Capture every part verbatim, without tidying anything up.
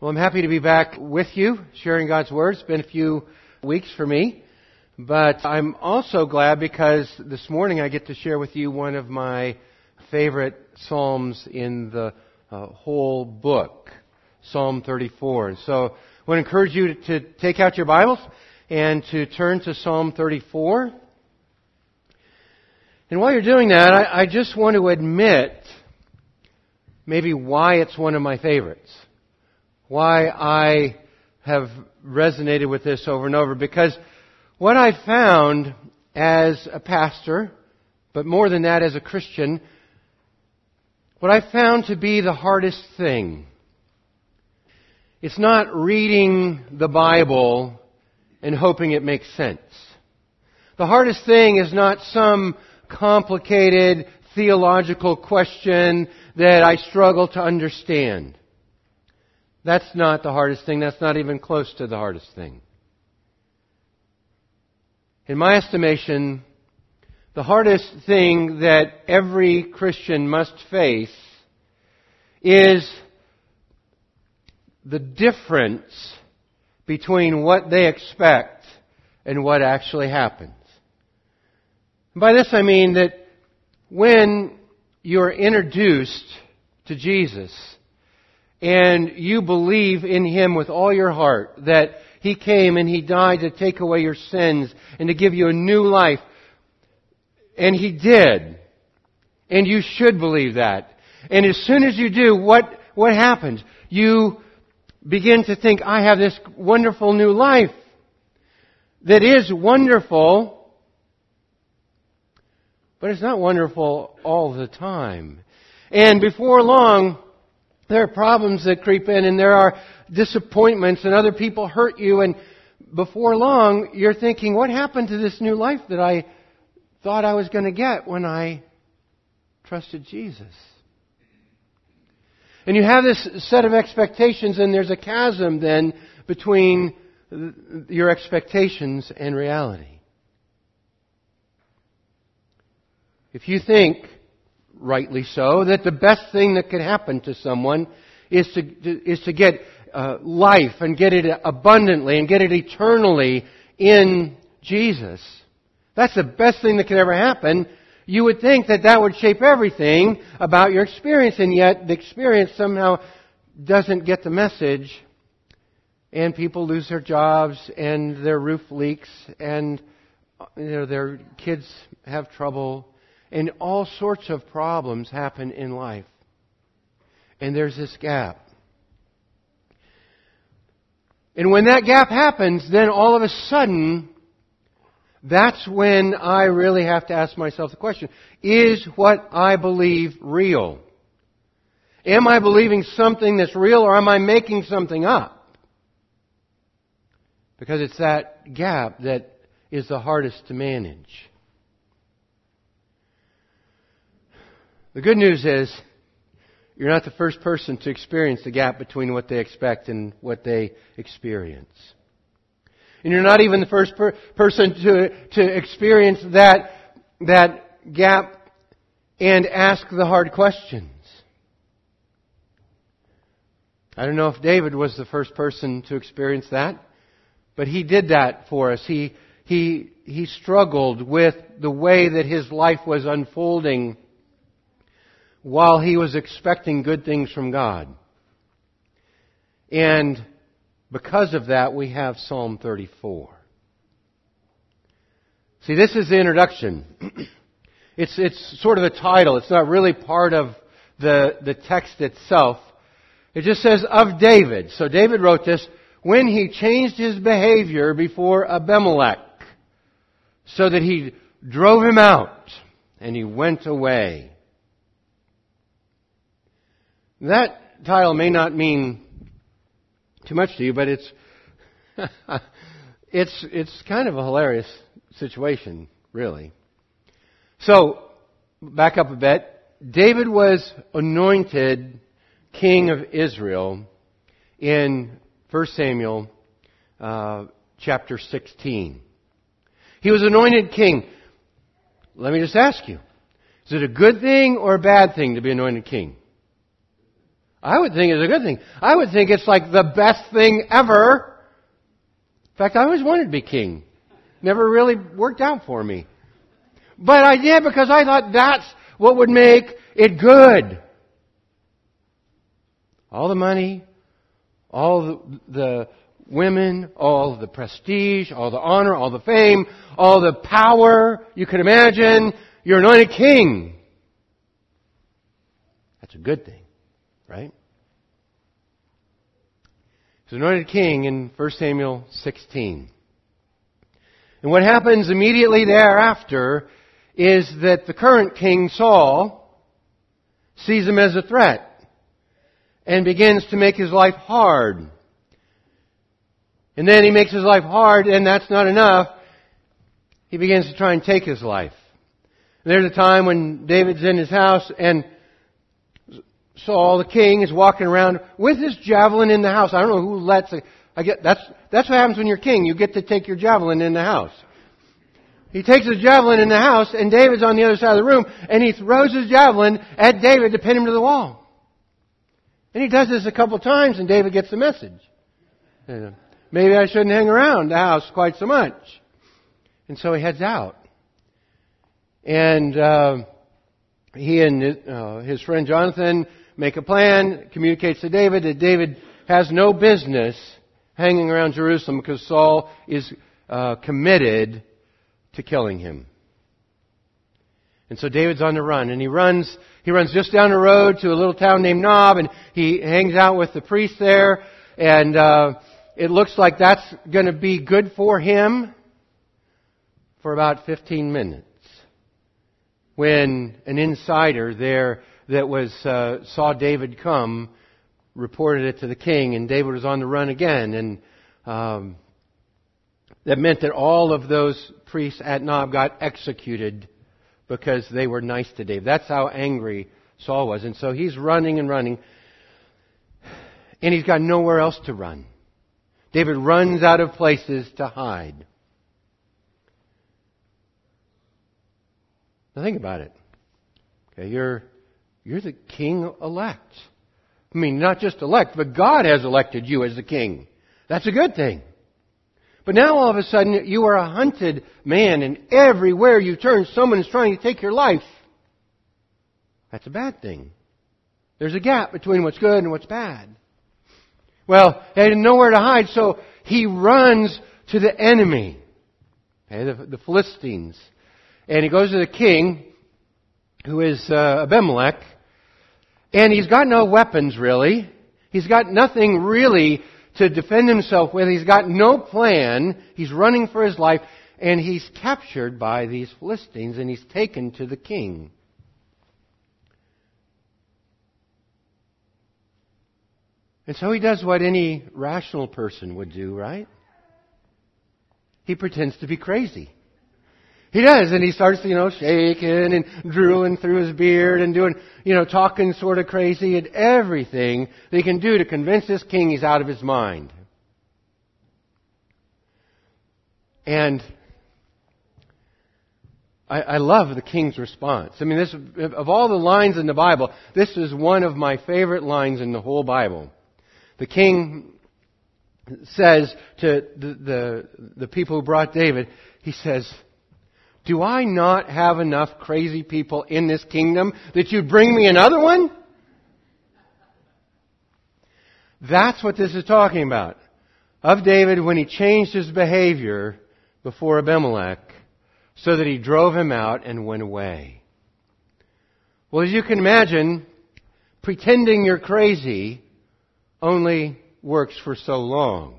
Well, I'm happy to be back with you, sharing God's Word. It's been a few weeks for me, but I'm also glad because this morning I get to share with you one of my favorite psalms in the uh, whole book, Psalm thirty-four. And so I want to encourage you to, to take out your Bibles and to turn to Psalm thirty-four. And while you're doing that, I, I just want to admit maybe why it's one of my favorites. Why I have resonated with this over and over. Because what I found as a pastor, but more than that as a Christian, what I found to be the hardest thing, it's not reading the Bible and hoping it makes sense. The hardest thing is not some complicated theological question that I struggle to understand. That's not the hardest thing. That's not even close to the hardest thing. In my estimation, the hardest thing that every Christian must face is the difference between what they expect and what actually happens. By this I mean that when you're introduced to Jesus, and you believe in Him with all your heart, that He came and He died to take away your sins and to give you a new life. And He did. And you should believe that. And as soon as you do, what, what happens? You begin to think, I have this wonderful new life that is wonderful, but it's not wonderful all the time. And before long, there are problems that creep in, and there are disappointments, and other people hurt you, and before long, you're thinking, what happened to this new life that I thought I was going to get when I trusted Jesus? And you have this set of expectations, and there's a chasm then between your expectations and reality. If you think, rightly so, that the best thing that could happen to someone is to, is to get uh, life and get it abundantly and get it eternally in Jesus. That's the best thing that could ever happen. You would think that that would shape everything about your experience, and yet the experience somehow doesn't get the message, and people lose their jobs and their roof leaks and, you know, their kids have trouble. And all sorts of problems happen in life. And there's this gap. And when that gap happens, then all of a sudden, that's when I really have to ask myself the question, is what I believe real? Am I believing something that's real, or am I making something up? Because it's that gap that is the hardest to manage. The good news is, you're not the first person to experience the gap between what they expect and what they experience. And you're not even the first per- person to, to experience that, that gap and ask the hard questions. I don't know if David was the first person to experience that, but he did that for us. He, he, he struggled with the way that his life was unfolding while he was expecting good things from God. And because of that, we have Psalm thirty-four. See, this is the introduction. It's, it's sort of a title. It's not really part of the, the text itself. It just says, of David. So David wrote this when he changed his behavior before Abimelech, so that he drove him out and he went away. That title may not mean too much to you, but it's it's it's kind of a hilarious situation, really. So, back up a bit. David was anointed king of Israel in First Samuel uh, chapter sixteen. He was anointed king. Let me just ask you, is it a good thing or a bad thing to be anointed king? I would think it's a good thing. I would think it's like the best thing ever. In fact, I always wanted to be king. Never really worked out for me. But I did because I thought that's what would make it good. All the money, all the women, all the prestige, all the honor, all the fame, all the power you could imagine. You're anointed king. That's a good thing, right? He's anointed king in First Samuel sixteen. And what happens immediately thereafter is that the current king, Saul, sees him as a threat and begins to make his life hard. And then he makes his life hard, and that's not enough. He begins to try and take his life. And there's a time when David's in his house, and Saul, the king, is walking around with his javelin in the house. I don't know who lets it. I get, that's, that's what happens when you're king. You get to take your javelin in the house. He takes his javelin in the house, and David's on the other side of the room, and he throws his javelin at David to pin him to the wall. And he does this a couple times, and David gets the message. And, uh, maybe I shouldn't hang around the house quite so much. And so he heads out. And uh, he and his, uh, his friend Jonathan make a plan, communicates to David that David has no business hanging around Jerusalem because Saul is uh, committed to killing him. And so David's on the run, and he runs he runs just down the road to a little town named Nob, and he hangs out with the priest there, and uh, it looks like that's going to be good for him for about fifteen minutes, when an insider there that was uh, saw David come reported it to the king, and David was on the run again. And um, that meant that all of those priests at Nob got executed because they were nice to David. That's how angry Saul was. And so he's running and running, and he's got nowhere else to run. David runs out of places to hide. Now think about it. Okay, you're you're the king elect. I mean, not just elect, but God has elected you as the king. That's a good thing. But now all of a sudden, you are a hunted man, and everywhere you turn, someone is trying to take your life. That's a bad thing. There's a gap between what's good and what's bad. Well, they had nowhere to hide, so he runs to the enemy, okay, the, the Philistines. And he goes to the king, who is uh, Abimelech. And he's got no weapons, really. He's got nothing, really, to defend himself with. He's got no plan. He's running for his life. And he's captured by these Philistines, and he's taken to the king. And so he does what any rational person would do, right? He pretends to be crazy. He does, and he starts, you know, shaking and drooling through his beard and doing, you know, talking sort of crazy and everything that he can do to convince this king he's out of his mind. And I, I love the king's response. I mean, this, of all the lines in the Bible, this is one of my favorite lines in the whole Bible. The king says to the, the, the people who brought David, he says, "Do I not have enough crazy people in this kingdom that you'd bring me another one?" That's what this is talking about. Of David when he changed his behavior before Abimelech so that he drove him out and went away. Well, as you can imagine, pretending you're crazy only works for so long.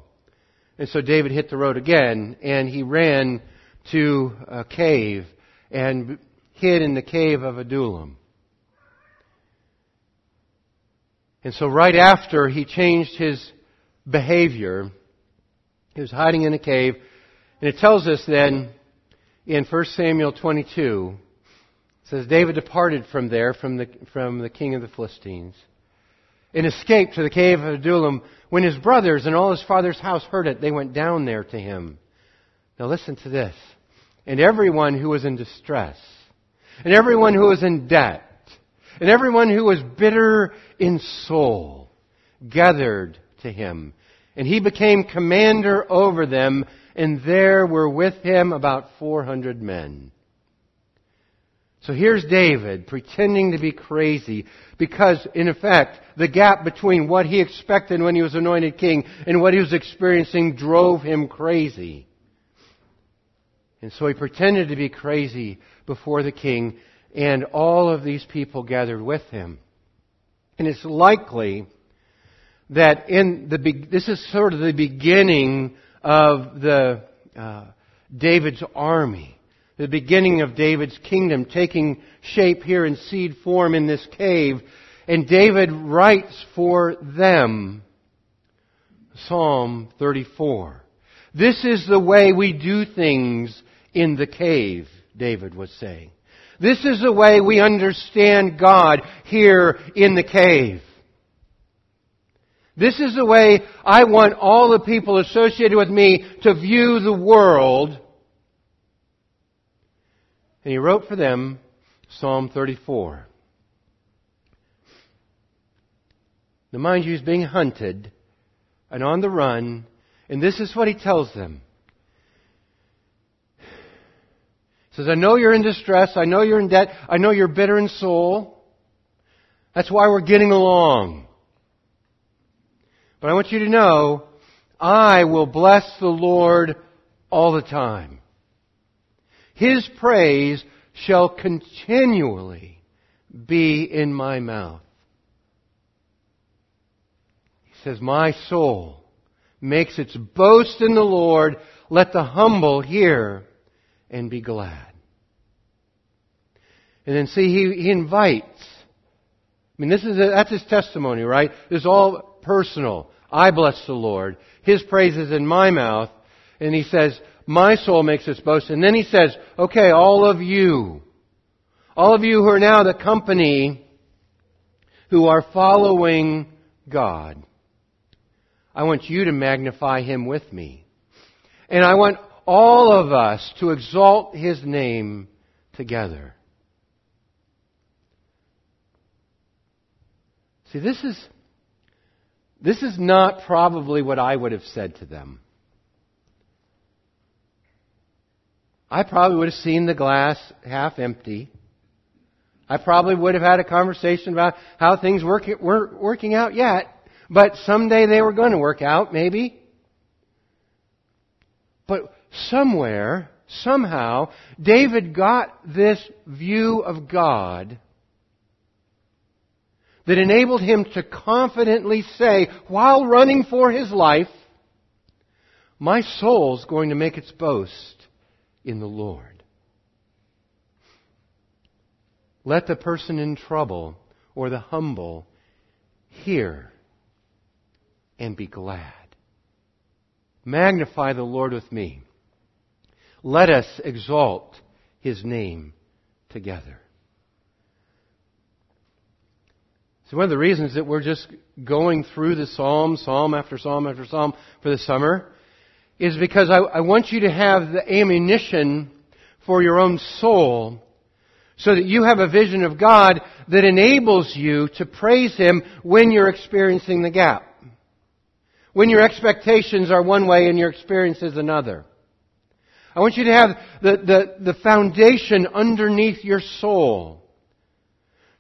And so David hit the road again, and he ran to a cave and hid in the cave of Adullam. And so right after he changed his behavior, he was hiding in a cave. And it tells us then in First Samuel twenty-two, it says, David departed from there, from the, from the king of the Philistines, and escaped to the cave of Adullam. When his brothers and all his father's house heard it, they went down there to him. Now listen to this. And everyone who was in distress, and everyone who was in debt, and everyone who was bitter in soul, gathered to him. And he became commander over them, and there were with him about four hundred men. So here's David pretending to be crazy because, in effect, the gap between what he expected when he was anointed king and what he was experiencing drove him crazy. And so he pretended to be crazy before the king, and all of these people gathered with him. And it's likely that in the this is sort of the beginning of the uh, David's army. The beginning of David's kingdom taking shape here in seed form in this cave. And David writes for them Psalm thirty-four. This is the way we do things in the cave, David was saying. This is the way we understand God here in the cave. This is the way I want all the people associated with me to view the world. And he wrote for them Psalm thirty-four. Now mind you, he's being hunted and on the run. And this is what he tells them. He says, I know you're in distress. I know you're in debt. I know you're bitter in soul. That's why we're getting along. But I want you to know, I will bless the Lord all the time. His praise shall continually be in my mouth. He says, my soul makes its boast in the Lord. Let the humble hear and be glad. And then see, he, he invites. I mean, this is a, that's his testimony, right? This is all personal. I bless the Lord. His praise is in my mouth. And he says, my soul makes its boast. And then he says, okay, all of you, all of you who are now the company who are following God, I want you to magnify Him with me. And I want all of us to exalt His name together. See, this is, this is not probably what I would have said to them. I probably would have seen the glass half empty. I probably would have had a conversation about how things work, weren't working out yet, but someday they were going to work out, maybe. But somewhere, somehow, David got this view of God that enabled him to confidently say, while running for his life, my soul's going to make its boast in the Lord. Let the person in trouble or the humble hear and be glad. Magnify the Lord with me. Let us exalt His name together. So one of the reasons that we're just going through the psalm, psalm after psalm after psalm for the summer is because I, I want you to have the ammunition for your own soul so that you have a vision of God that enables you to praise Him when you're experiencing the gap. When your expectations are one way and your experience is another. I want you to have the, the, the foundation underneath your soul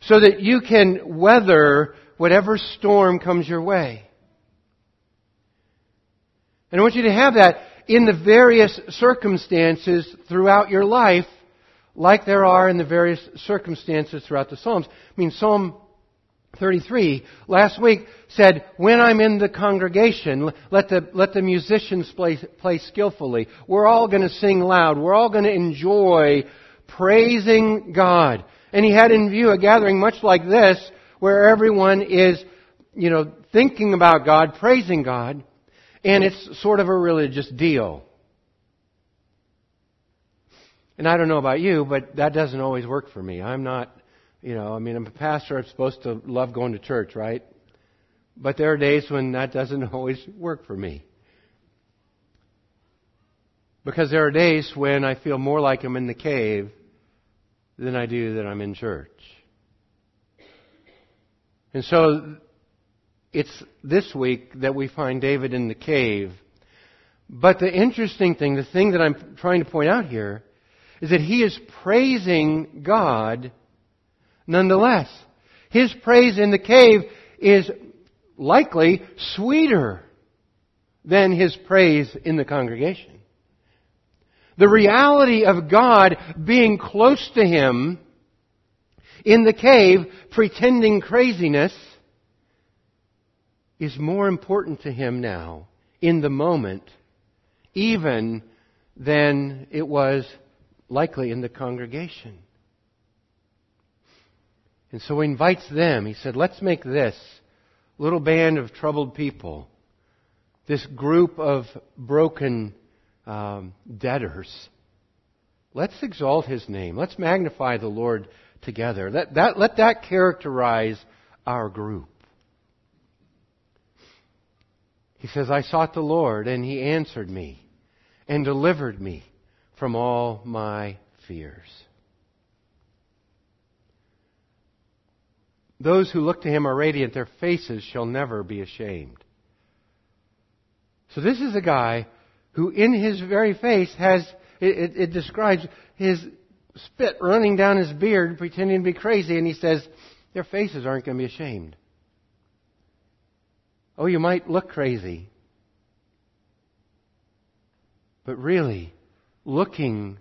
so that you can weather whatever storm comes your way. And I want you to have that in the various circumstances throughout your life, like there are in the various circumstances throughout the Psalms. I mean, Psalm thirty-three last week said, when I'm in the congregation, let the, let the musicians play, play skillfully. We're all going to sing loud. We're all going to enjoy praising God. And he had in view a gathering much like this, where everyone is, you know, thinking about God, praising God. And it's sort of a religious deal. And I don't know about you, but that doesn't always work for me. I'm not, you know, I mean, I'm a pastor. I'm supposed to love going to church, right? But there are days when that doesn't always work for me. Because there are days when I feel more like I'm in the cave than I do that I'm in church. And so it's this week that we find David in the cave. But the interesting thing, the thing that I'm trying to point out here, is that he is praising God nonetheless. His praise in the cave is likely sweeter than his praise in the congregation. The reality of God being close to him in the cave, pretending craziness, is more important to him now, in the moment, even than it was likely in the congregation. And so he invites them. He said, let's make this little band of troubled people, this group of broken um, debtors, let's exalt His name. Let's magnify the Lord together. Let that, let that characterize our group. He says, I sought the Lord, and He answered me and delivered me from all my fears. Those who look to Him are radiant. Their faces shall never be ashamed. So this is a guy who in his very face has, it, it, it describes his spit running down his beard, pretending to be crazy. And he says, their faces aren't going to be ashamed. Oh, you might look crazy. But really, looking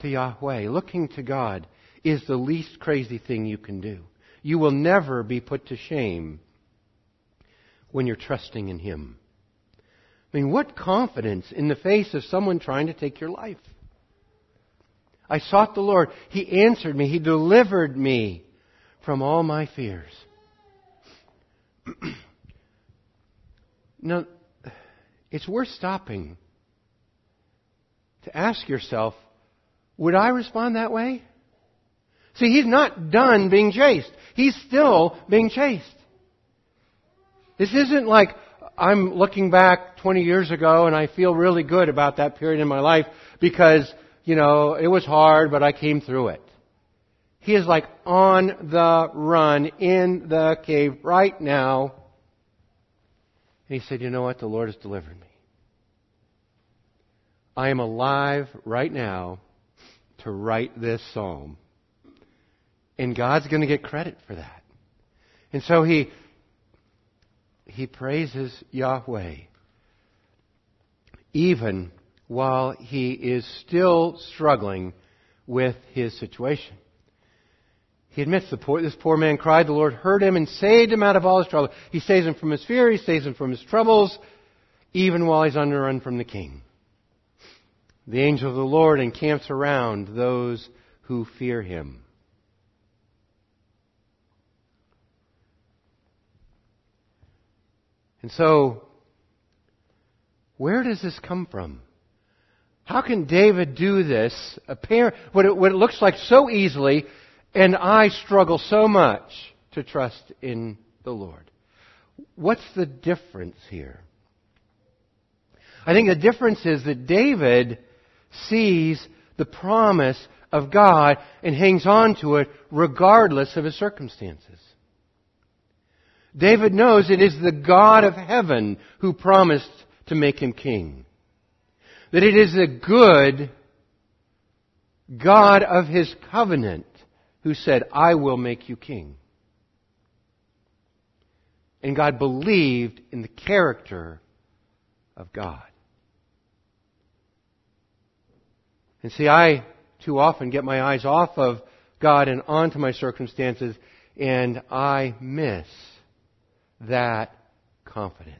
to Yahweh, looking to God, is the least crazy thing you can do. You will never be put to shame when you're trusting in Him. I mean, what confidence in the face of someone trying to take your life. I sought the Lord. He answered me. He delivered me from all my fears. Now, it's worth stopping to ask yourself, would I respond that way? See, he's not done being chased. He's still being chased. This isn't like I'm looking back twenty years ago and I feel really good about that period in my life because, you know, it was hard, but I came through it. He is like on the run in the cave right now. And he said, you know what? The Lord has delivered me. I am alive right now to write this psalm. And God's going to get credit for that. And so he he praises Yahweh even while he is still struggling with his situation. He admits the poor, this poor man cried, the Lord heard him and saved him out of all his trouble. He saves him from his fear, he saves him from his troubles, even while he's on the run from the king. The angel of the Lord encamps around those who fear him. And so, where does this come from? How can David do this, what it, what it looks like so easily, and I struggle so much to trust in the Lord? What's the difference here? I think the difference is that David sees the promise of God and hangs on to it regardless of his circumstances. David knows it is the God of heaven who promised to make him king. That it is the good God of his covenant who said, I will make you king. And God believed in the character of God. And see, I too often get my eyes off of God and onto my circumstances, and I miss that confidence.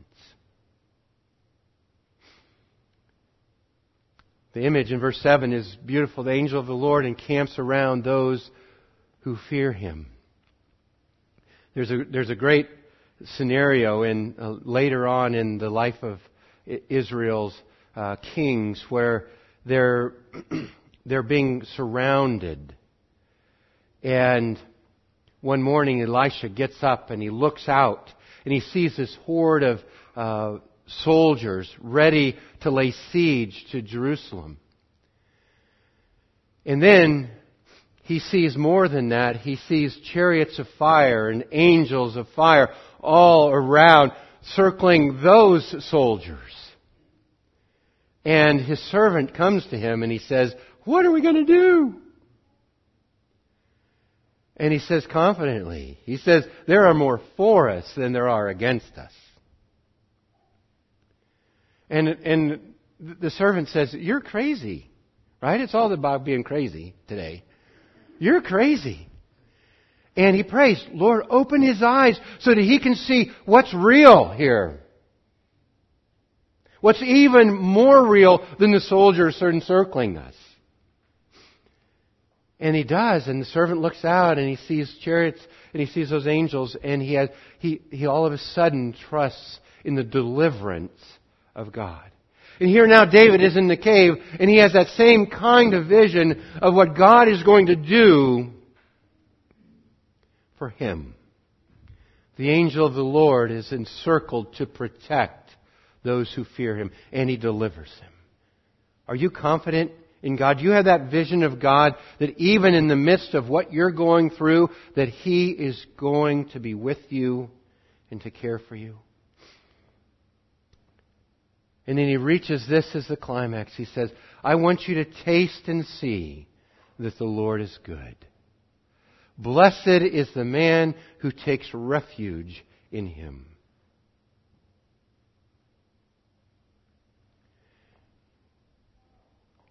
The image in verse seven is beautiful. The angel of the Lord encamps around those who fear Him. There's a, there's a great scenario in uh, later on in the life of Israel's uh, kings where they're they're being surrounded. And one morning Elisha gets up and he looks out. And he sees this horde of uh, soldiers ready to lay siege to Jerusalem. And then he sees more than that. He sees chariots of fire and angels of fire all around, circling those soldiers. And his servant comes to him and he says, "What are we going to do?" And he says confidently, he says, "There are more for us than there are against us." And and the servant says, "You're crazy," right? It's all about being crazy today. "You're crazy." And he prays, "Lord, open his eyes so that he can see what's real here. What's even more real than the soldiers encircling us." And he does, and the servant looks out and he sees chariots and he sees those angels, and he has, he, he all of a sudden trusts in the deliverance of God. And here now David is in the cave and he has that same kind of vision of what God is going to do for him. The angel of the Lord is encircled to protect those who fear him, and he delivers him. Are you confident in God? Do you have that vision of God that even in the midst of what you're going through, that he is going to be with you and to care for you? And then he reaches this as the climax. He says, "I want you to taste and see that the Lord is good. Blessed is the man who takes refuge in him."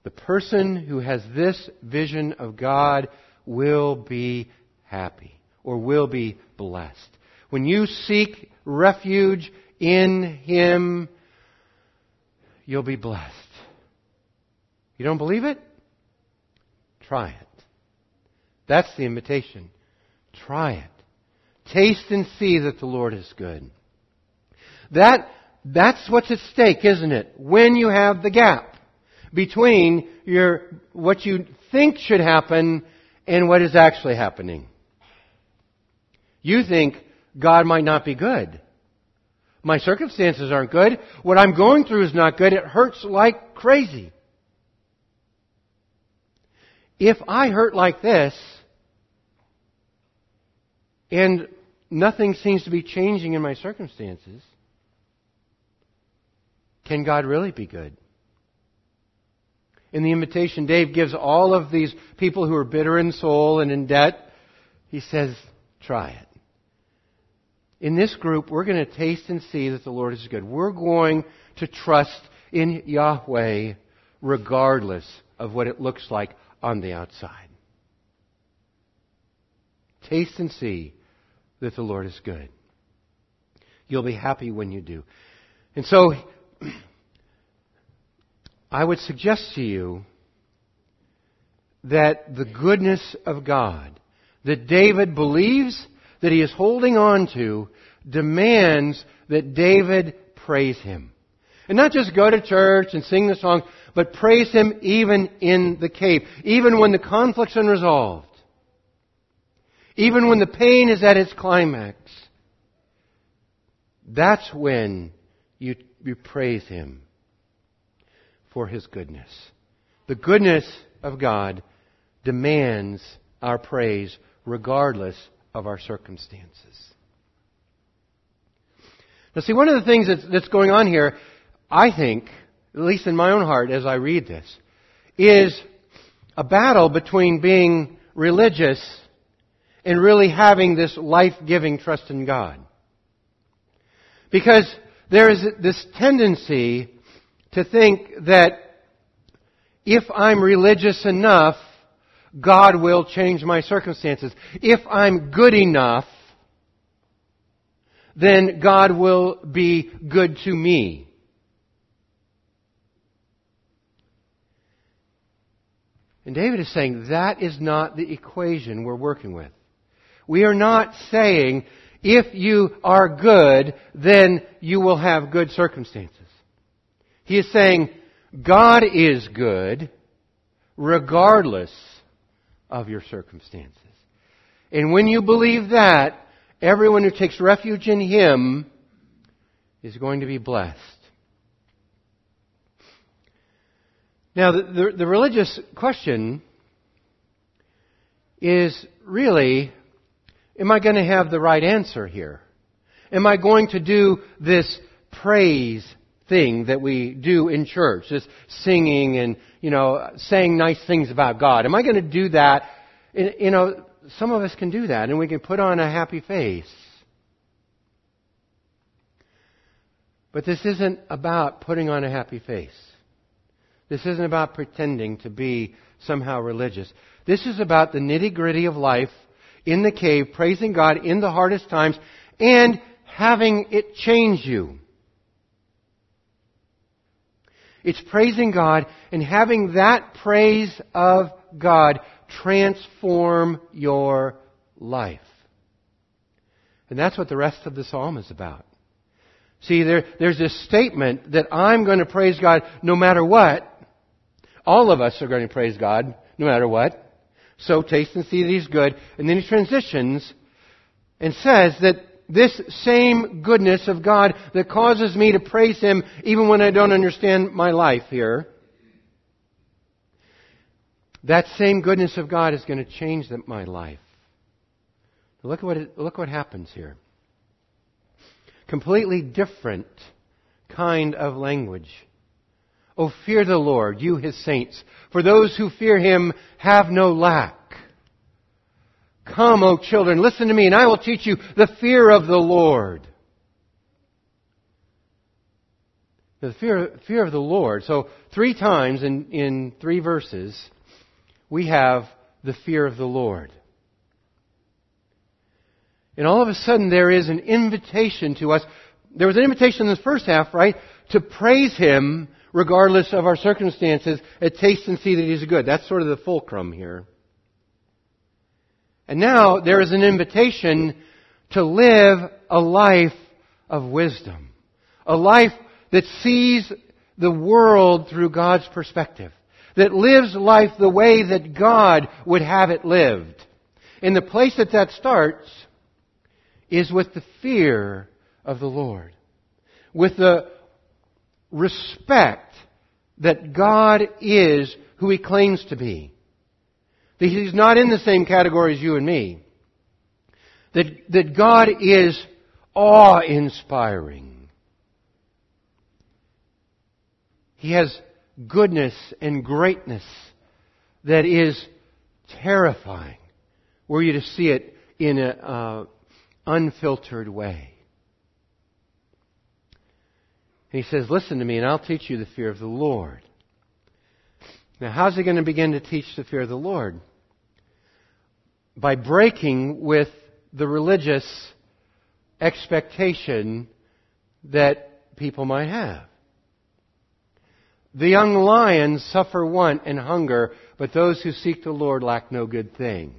The person who has this vision of God will be happy, or will be blessed. When you seek refuge in him, you'll be blessed. You don't believe it? Try it. That's the invitation. Try it. Taste and see that the Lord is good. That, that's what's at stake, isn't it? When you have the gap between your what you think should happen and what is actually happening. You think God might not be good. My circumstances aren't good. What I'm going through is not good. It hurts like crazy. If I hurt like this, and nothing seems to be changing in my circumstances, can God really be good? In the invitation Dave gives all of these people who are bitter in soul and in debt, he says, try it. In this group, we're going to taste and see that the Lord is good. We're going to trust in Yahweh regardless of what it looks like on the outside. Taste and see that the Lord is good. You'll be happy when you do. And so, I would suggest to you that the goodness of God that David believes that he is holding on to demands that David praise him. And not just go to church and sing the songs, but praise him even in the cave, even when the conflict's unresolved, even when the pain is at its climax. That's when you, you praise him for his goodness. The goodness of God demands our praise regardless of our circumstances. Now see, one of the things that's, that's going on here, I think, at least in my own heart as I read this, is a battle between being religious and really having this life-giving trust in God. Because there is this tendency to think that if I'm religious enough, God will change my circumstances. If I'm good enough, then God will be good to me. And David is saying that is not the equation we're working with. We are not saying if you are good, then you will have good circumstances. He is saying God is good regardless of your circumstances. And when you believe that, everyone who takes refuge in him is going to be blessed. Now, the, the, the religious question is really, am I going to have the right answer here? am I going to do this praise thing that we do in church, this singing and, you know, saying nice things about God? Am I going to do that? You know, some of us can do that, and we can put on a happy face. But this isn't about putting on a happy face. This isn't about pretending to be somehow religious. This is about the nitty-gritty of life in the cave, praising God in the hardest times, and having it change you. It's praising God and having that praise of God transform your life. And that's what the rest of the psalm is about. See, there, there's this statement that I'm going to praise God no matter what. All of us are going to praise God no matter what. So taste and see that He's good. And then he transitions and says that this same goodness of God that causes me to praise Him even when I don't understand my life here, that same goodness of God is going to change my life. Look what it, look what happens here. Completely different kind of language. Oh, fear the Lord, you His saints. For those who fear Him have no lack. Come, O children, listen to me, and I will teach you the fear of the Lord. The fear, fear of the Lord. So three times in, in three verses, we have the fear of the Lord. And all of a sudden there is an invitation to us. There was an invitation in the first half, right? To praise Him regardless of our circumstances, and taste and see that He's good. That's sort of the fulcrum here. And now there is an invitation to live a life of wisdom. A life that sees the world through God's perspective. That lives life the way that God would have it lived. And the place that that starts is with the fear of the Lord. With the respect that God is who He claims to be. That He's not in the same category as you and me. That, that God is awe-inspiring. He has goodness and greatness that is terrifying. Were you to see it in an uh, unfiltered way. And He says, listen to me and I'll teach you the fear of the Lord. Now, how's He going to begin to teach the fear of the Lord? By breaking with the religious expectation that people might have. The young lions suffer want and hunger, but those who seek the Lord lack no good thing.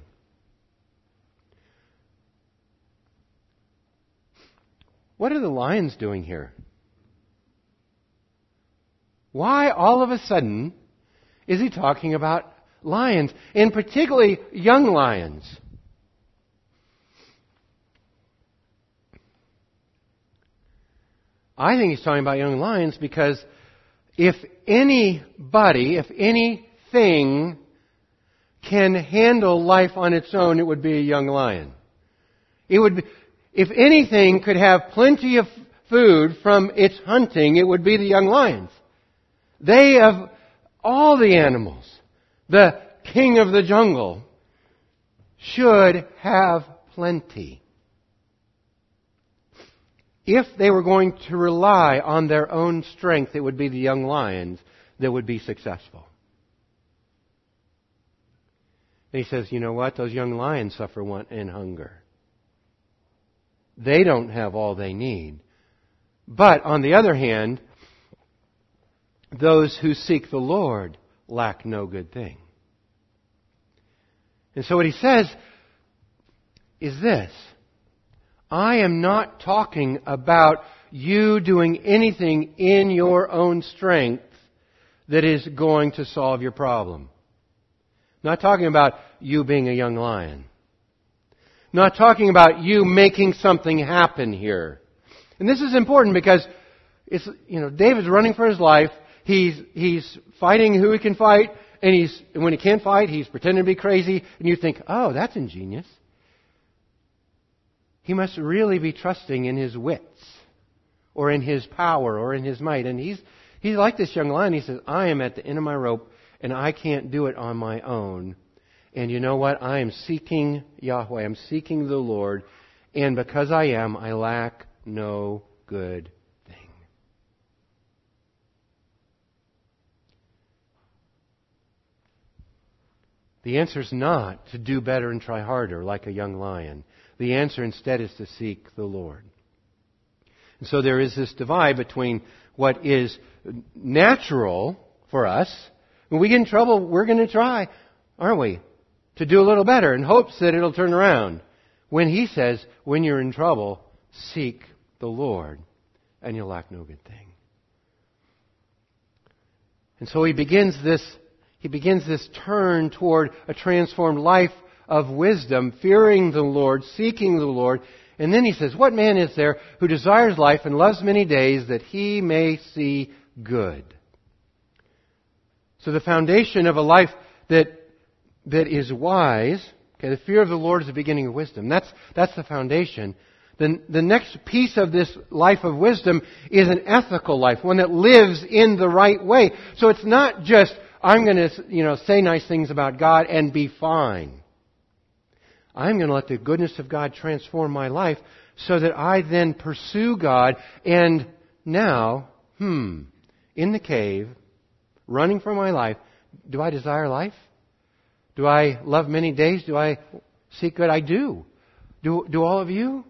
What are the lions doing here? Why all of a sudden is He talking about lions, and particularly young lions? I think He's talking about young lions because if anybody, if anything can handle life on its own, it would be a young lion. It would be, if anything could have plenty of food from its hunting, it would be the young lions. They, of all the animals, the king of the jungle, should have plenty. If they were going to rely on their own strength, it would be the young lions that would be successful. And He says, you know what? Those young lions suffer want and hunger. They don't have all they need. But on the other hand, those who seek the Lord lack no good thing. And so what He says is this. I am not talking about you doing anything in your own strength that is going to solve your problem. Not talking about you being a young lion. Not talking about you making something happen here. And this is important because it's, you know, David's running for his life. He's he's fighting who he can fight, and he's and when he can't fight, he's pretending to be crazy. And you think, oh, that's ingenious. he must really be trusting in his wits or in his power or in his might. And he's he's like this young lion. He says, I am at the end of my rope and I can't do it on my own. And you know what? I am seeking Yahweh. I'm seeking the Lord. And because I am, I lack no good thing. The answer is not to do better and try harder like a young lion. The answer instead is to seek the Lord. And so there is this divide between what is natural for us. When we get in trouble, we're going to try, aren't we, to do a little better in hopes that it'll turn around. When he says, when you're in trouble, seek the Lord and you'll lack no good thing. And so he begins this, he begins this turn toward a transformed life of wisdom, fearing the Lord, seeking the Lord. And then he says, what man is there who desires life and loves many days that he may see good? So the foundation of a life that that is wise, okay, the fear of the Lord is the beginning of wisdom. That's that's the foundation. Then the next piece of this life of wisdom is an ethical life, one that lives in the right way. So it's not just I'm going to, you know, say nice things about God and be fine. I'm going to let the goodness of God transform my life so that I then pursue God. And now, hmm, in the cave, running for my life, do I desire life? Do I love many days? Do I seek good? I do. Do do all of you?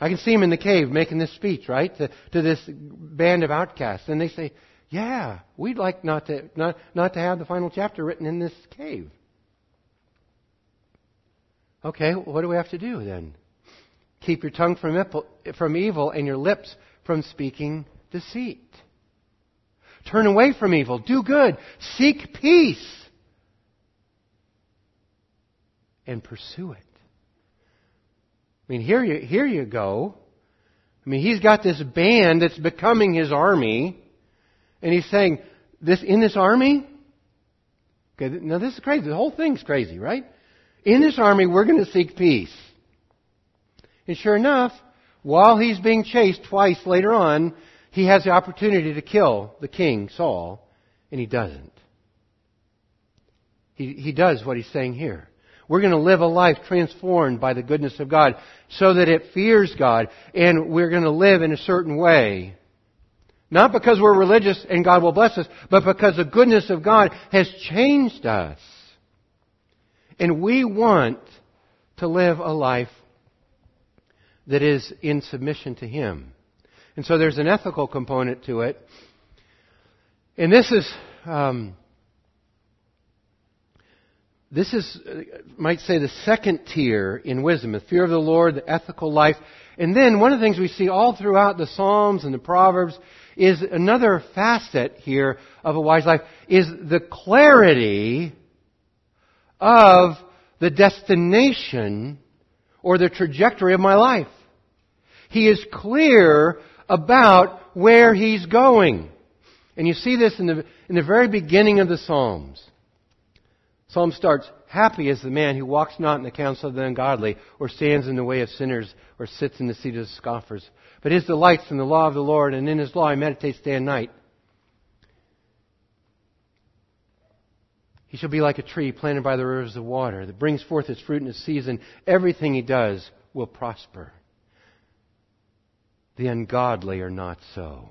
I can see him in the cave making this speech, right, to, to this band of outcasts. And they say, yeah, we'd like not to not, not to have the final chapter written in this cave. Okay, what do we have to do then? Keep your tongue from evil and your lips from speaking deceit. Turn away from evil. Do good. Seek peace. And pursue it. I mean, here you, here you go. I mean, he's got this band that's becoming his army. And he's saying, this in this army? Okay, now this is crazy. The whole thing's crazy, right? In this army, we're going to seek peace. And sure enough, while he's being chased twice later on, he has the opportunity to kill the king, Saul, and he doesn't. He, he does what he's saying here. We're going to live a life transformed by the goodness of God so that it fears God, and we're going to live in a certain way. Not because we're religious and God will bless us, but because the goodness of God has changed us. And we want to live a life that is in submission to Him. And so there's an ethical component to it. And this is, um, this is, uh, might say, the second tier in wisdom, the fear of the Lord, the ethical life. And then one of the things we see all throughout the Psalms and the Proverbs is another facet here of a wise life, is the clarity of the destination or the trajectory of my life. He is clear about where he's going. And you see this in the in the very beginning of the Psalms. Psalm starts, happy is the man who walks not in the counsel of the ungodly, or stands in the way of sinners, or sits in the seat of the scoffers. But his delight's in the law of the Lord, and in his law he meditates day and night. He shall be like a tree planted by the rivers of water that brings forth its fruit in its season. Everything he does will prosper. The ungodly are not so.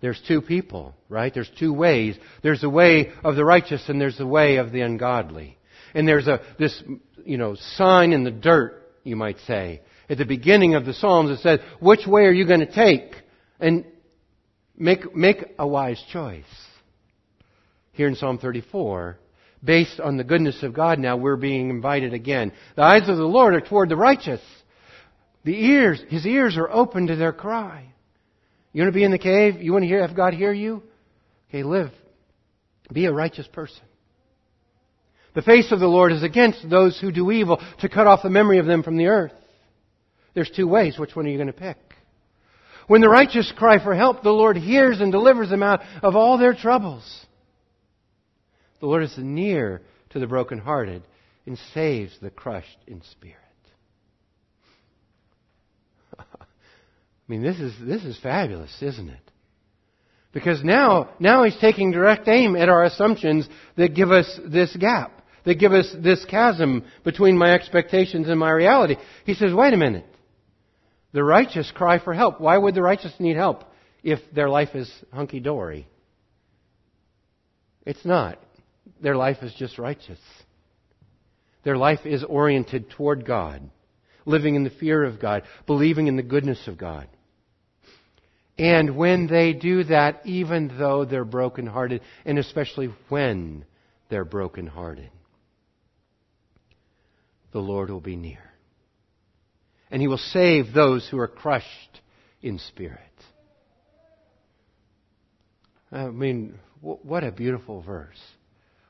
There's two people, right? There's two ways. There's the way of the righteous and there's the way of the ungodly. And there's a this, you know, sign in the dirt, you might say. At the beginning of the Psalms it says, which way are you going to take? And make make a wise choice. Here in Psalm thirty-four, based on the goodness of God now, we're being invited again. The eyes of the Lord are toward the righteous. The ears, His ears are open to their cry. You want to be in the cave? You want to hear, have God hear you? Okay, live. Be a righteous person. The face of the Lord is against those who do evil, to cut off the memory of them from the earth. There's two ways. Which one are you going to pick? When the righteous cry for help, the Lord hears and delivers them out of all their troubles. The Lord is near to the brokenhearted and saves the crushed in spirit. I mean, this is this is fabulous, isn't it? Because now, now he's taking direct aim at our assumptions that give us this gap, that give us this chasm between my expectations and my reality. He says, wait a minute. The righteous cry for help. Why would the righteous need help if their life is hunky-dory? It's not. Their life is just righteous. Their life is oriented toward God, living in the fear of God, believing in the goodness of God. And when they do that, even though they're brokenhearted, and especially when they're brokenhearted, the Lord will be near. And He will save those who are crushed in spirit. I mean, what a beautiful verse.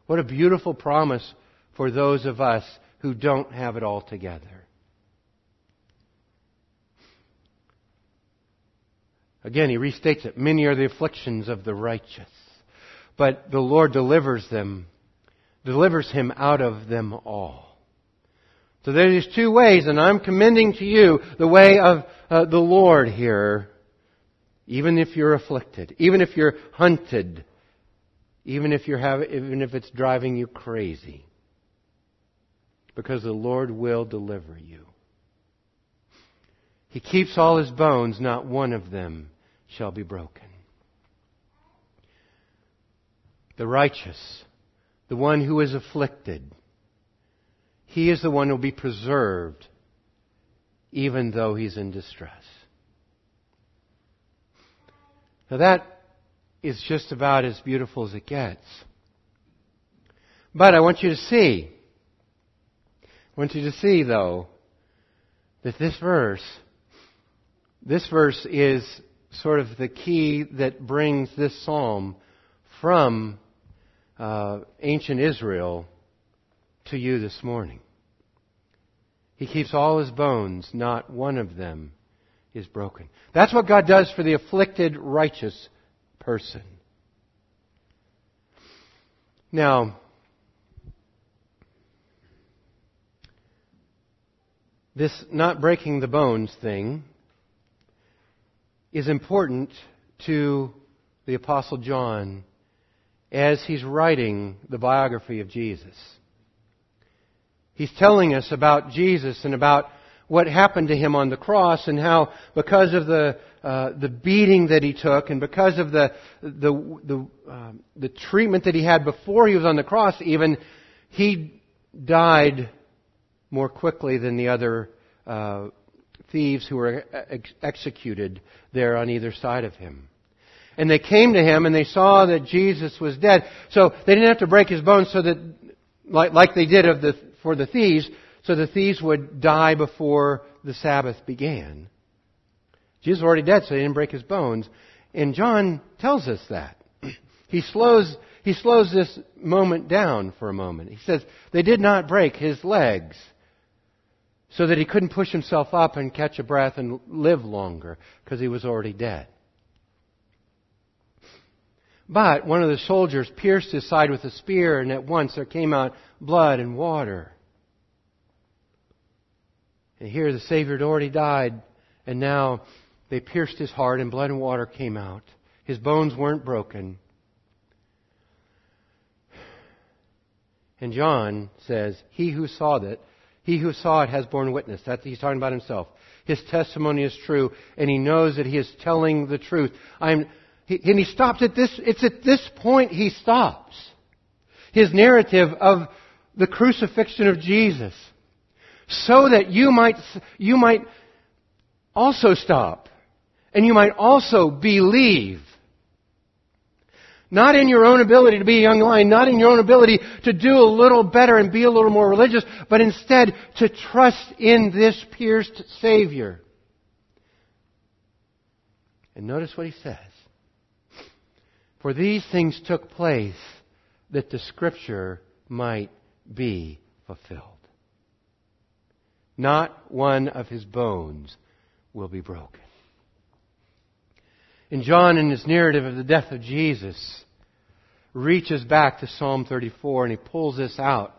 What a beautiful promise for those of us who don't have it all together. Again, he restates it. Many are the afflictions of the righteous, but the Lord delivers them, delivers him out of them all. So there are these two ways, and I'm commending to you the way of uh, the Lord here. Even if you're afflicted, even if you're hunted, even if you're have, even if it's driving you crazy, because the Lord will deliver you. He keeps all His bones; not one of them shall be broken. The righteous, the one who is afflicted, he is the one who will be preserved even though he's in distress. Now that is just about as beautiful as it gets. But I want you to see, I want you to see though, that this verse, this verse is sort of the key that brings this psalm from uh, ancient Israel to you this morning. He keeps all his bones, not one of them is broken. That's what God does for the afflicted, righteous person. Now, this not breaking the bones thing is important to the Apostle John as he's writing the biography of Jesus. He's telling us about Jesus and about what happened to Him on the cross and how because of the uh, the beating that He took and because of the the the, um, the treatment that He had before He was on the cross even, He died more quickly than the other uh, thieves who were ex- executed there on either side of Him. And they came to Him and they saw that Jesus was dead. So they didn't have to break His bones so that, like, like they did of the for the thieves, so the thieves would die before the Sabbath began. Jesus was already dead, so he didn't break his bones. And John tells us that. He slows, he slows this moment down for a moment. He says, they did not break his legs so that he couldn't push himself up and catch a breath and live longer because he was already dead. But one of the soldiers pierced his side with a spear, and at once there came out blood and water. And here the Savior had already died, and now they pierced his heart, and blood and water came out. His bones weren't broken. And John says, He who saw it, he who saw it has borne witness. That's, he's talking about himself. His testimony is true, and he knows that he is telling the truth. I'm... And he stops at this, it's at this point he stops his narrative of the crucifixion of Jesus so that you might, you might also stop and you might also believe. Not in your own ability to be a young lion, not in your own ability to do a little better and be a little more religious, but instead to trust in this pierced Savior. And notice what he says. For these things took place that the Scripture might be fulfilled. Not one of his bones will be broken. And John, in his narrative of the death of Jesus, reaches back to Psalm thirty-four and he pulls this out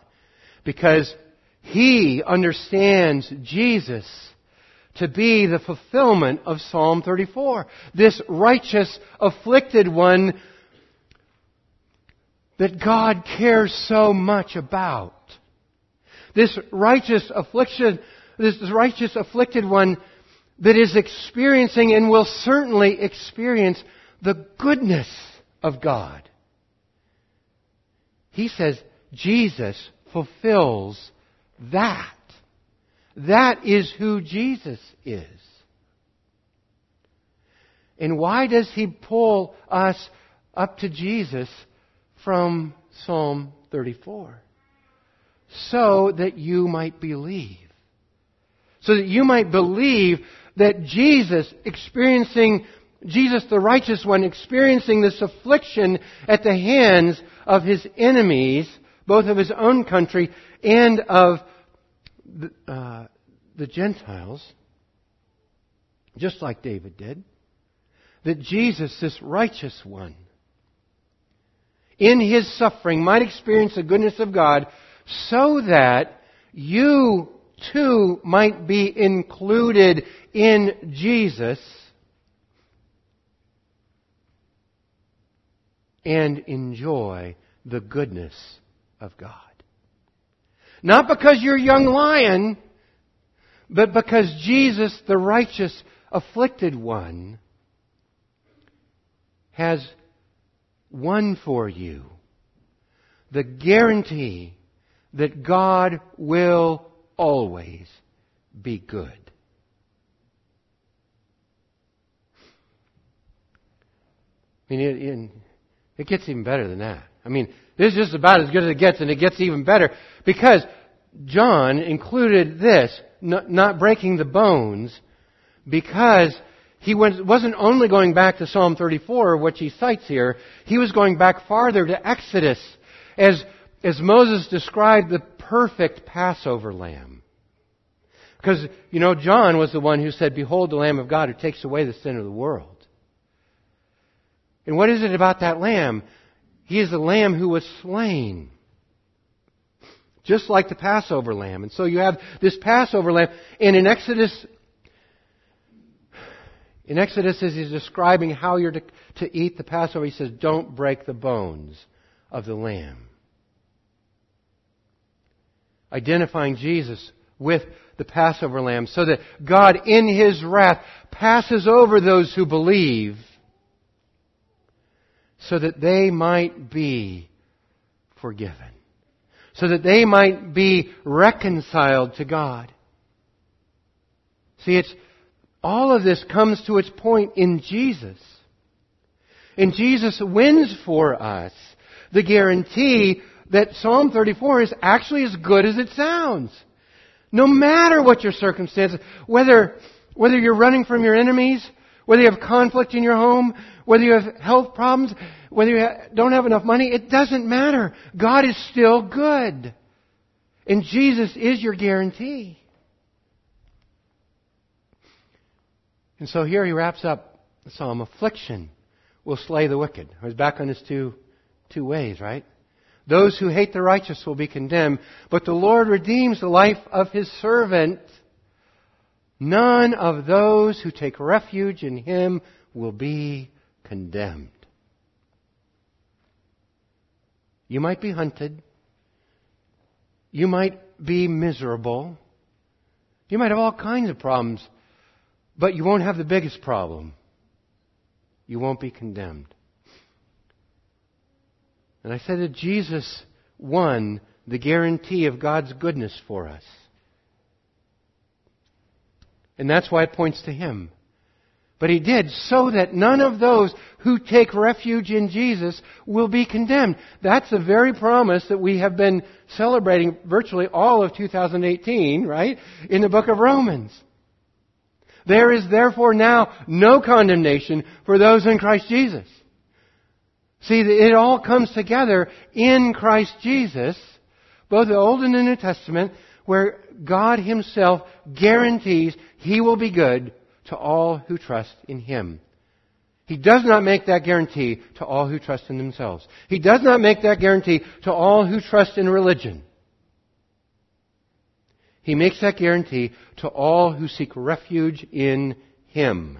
because he understands Jesus to be the fulfillment of Psalm thirty-four. This righteous, afflicted one that God cares so much about. This righteous affliction, this righteous afflicted one that is experiencing and will certainly experience the goodness of God. He says Jesus fulfills that. That is who Jesus is. And why does He pull us up to Jesus from Psalm thirty-four? So that you might believe. So that you might believe that Jesus experiencing, Jesus the righteous one, experiencing this affliction at the hands of His enemies, both of His own country and of The, uh, the Gentiles, just like David did, that Jesus, this righteous one, in His suffering might experience the goodness of God so that you too might be included in Jesus and enjoy the goodness of God. Not because you're a young lion, but because Jesus, the righteous, afflicted one, has won for you the guarantee that God will always be good. I mean, it, it gets even better than that. I mean, this is just about as good as it gets, and it gets even better because John included this, not breaking the bones, because he wasn't only going back to Psalm thirty-four, which he cites here, he was going back farther to Exodus as, as Moses described the perfect Passover lamb. Because, you know, John was the one who said, "Behold the Lamb of God who takes away the sin of the world." And what is it about that lamb? He is the Lamb who was slain, just like the Passover Lamb. And so you have this Passover Lamb. And in Exodus, in Exodus as He's describing how you're to, to eat the Passover, He says, "Don't break the bones of the Lamb." Identifying Jesus with the Passover Lamb so that God in His wrath passes over those who believe, so that they might be forgiven. So that they might be reconciled to God. See, it's all of this comes to its point in Jesus. And Jesus wins for us the guarantee that Psalm thirty-four is actually as good as it sounds. No matter what your circumstances, whether, whether you're running from your enemies, whether you have conflict in your home, whether you have health problems, whether you don't have enough money, it doesn't matter. God is still good. And Jesus is your guarantee. And so here he wraps up the psalm. Affliction will slay the wicked. I was back on this two, two ways, right? Those who hate the righteous will be condemned, but the Lord redeems the life of His servant. None of those who take refuge in Him will be condemned. You might be hunted. You might be miserable. You might have all kinds of problems, but you won't have the biggest problem. You won't be condemned. And I said that Jesus won the guarantee of God's goodness for us. And that's why it points to Him. But He did so that none of those who take refuge in Jesus will be condemned. That's the very promise that we have been celebrating virtually all of two thousand eighteen, right? In the book of Romans. There is therefore now no condemnation for those in Christ Jesus. See, it all comes together in Christ Jesus, both the Old and the New Testament, where God Himself guarantees He will be good to all who trust in Him. He does not make that guarantee to all who trust in themselves. He does not make that guarantee to all who trust in religion. He makes that guarantee to all who seek refuge in Him.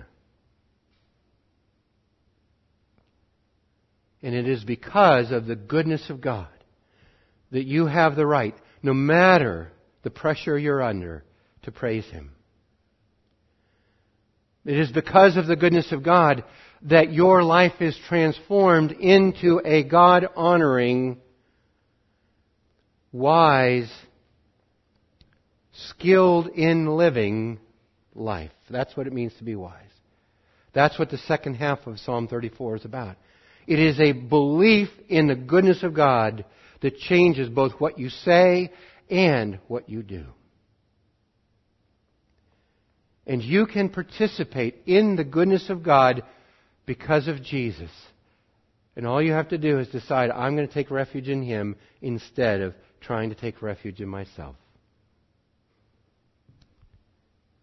And it is because of the goodness of God that you have the right, no matter the pressure you're under, to praise Him. It is because of the goodness of God that your life is transformed into a God-honoring, wise, skilled in living life. That's what it means to be wise. That's what the second half of Psalm thirty-four is about. It is a belief in the goodness of God that changes both what you say and what you do. And you can participate in the goodness of God because of Jesus. And all you have to do is decide, I'm going to take refuge in Him instead of trying to take refuge in myself.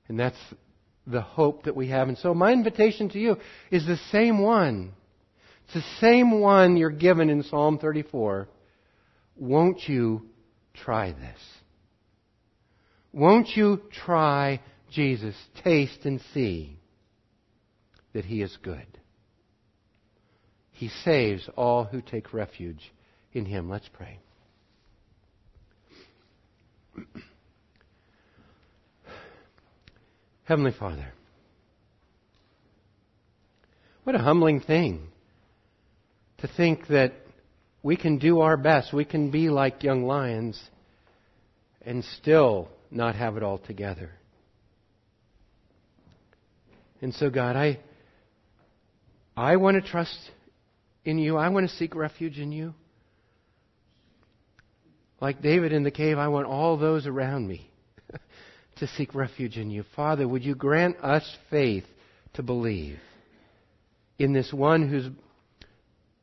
And that's the hope that we have. And so my invitation to you is the same one. It's the same one you're given in Psalm thirty-four. Won't you try this? Won't you try Jesus? Taste and see that He is good. He saves all who take refuge in Him. Let's pray. Heavenly Father, what a humbling thing to think that we can do our best, we can be like young lions and still not have it all together. And so, God, I I want to trust in You. I want to seek refuge in You. Like David in the cave, I want all those around me to seek refuge in You. Father, would You grant us faith to believe in this one whose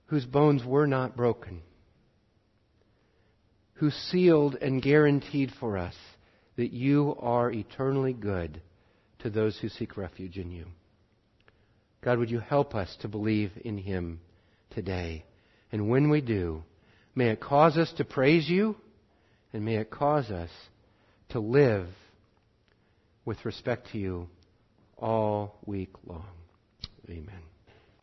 whose bones were not broken, who sealed and guaranteed for us that You are eternally good to those who seek refuge in You. God, would You help us to believe in Him today? And when we do, may it cause us to praise You, and may it cause us to live with respect to You all week long. Amen.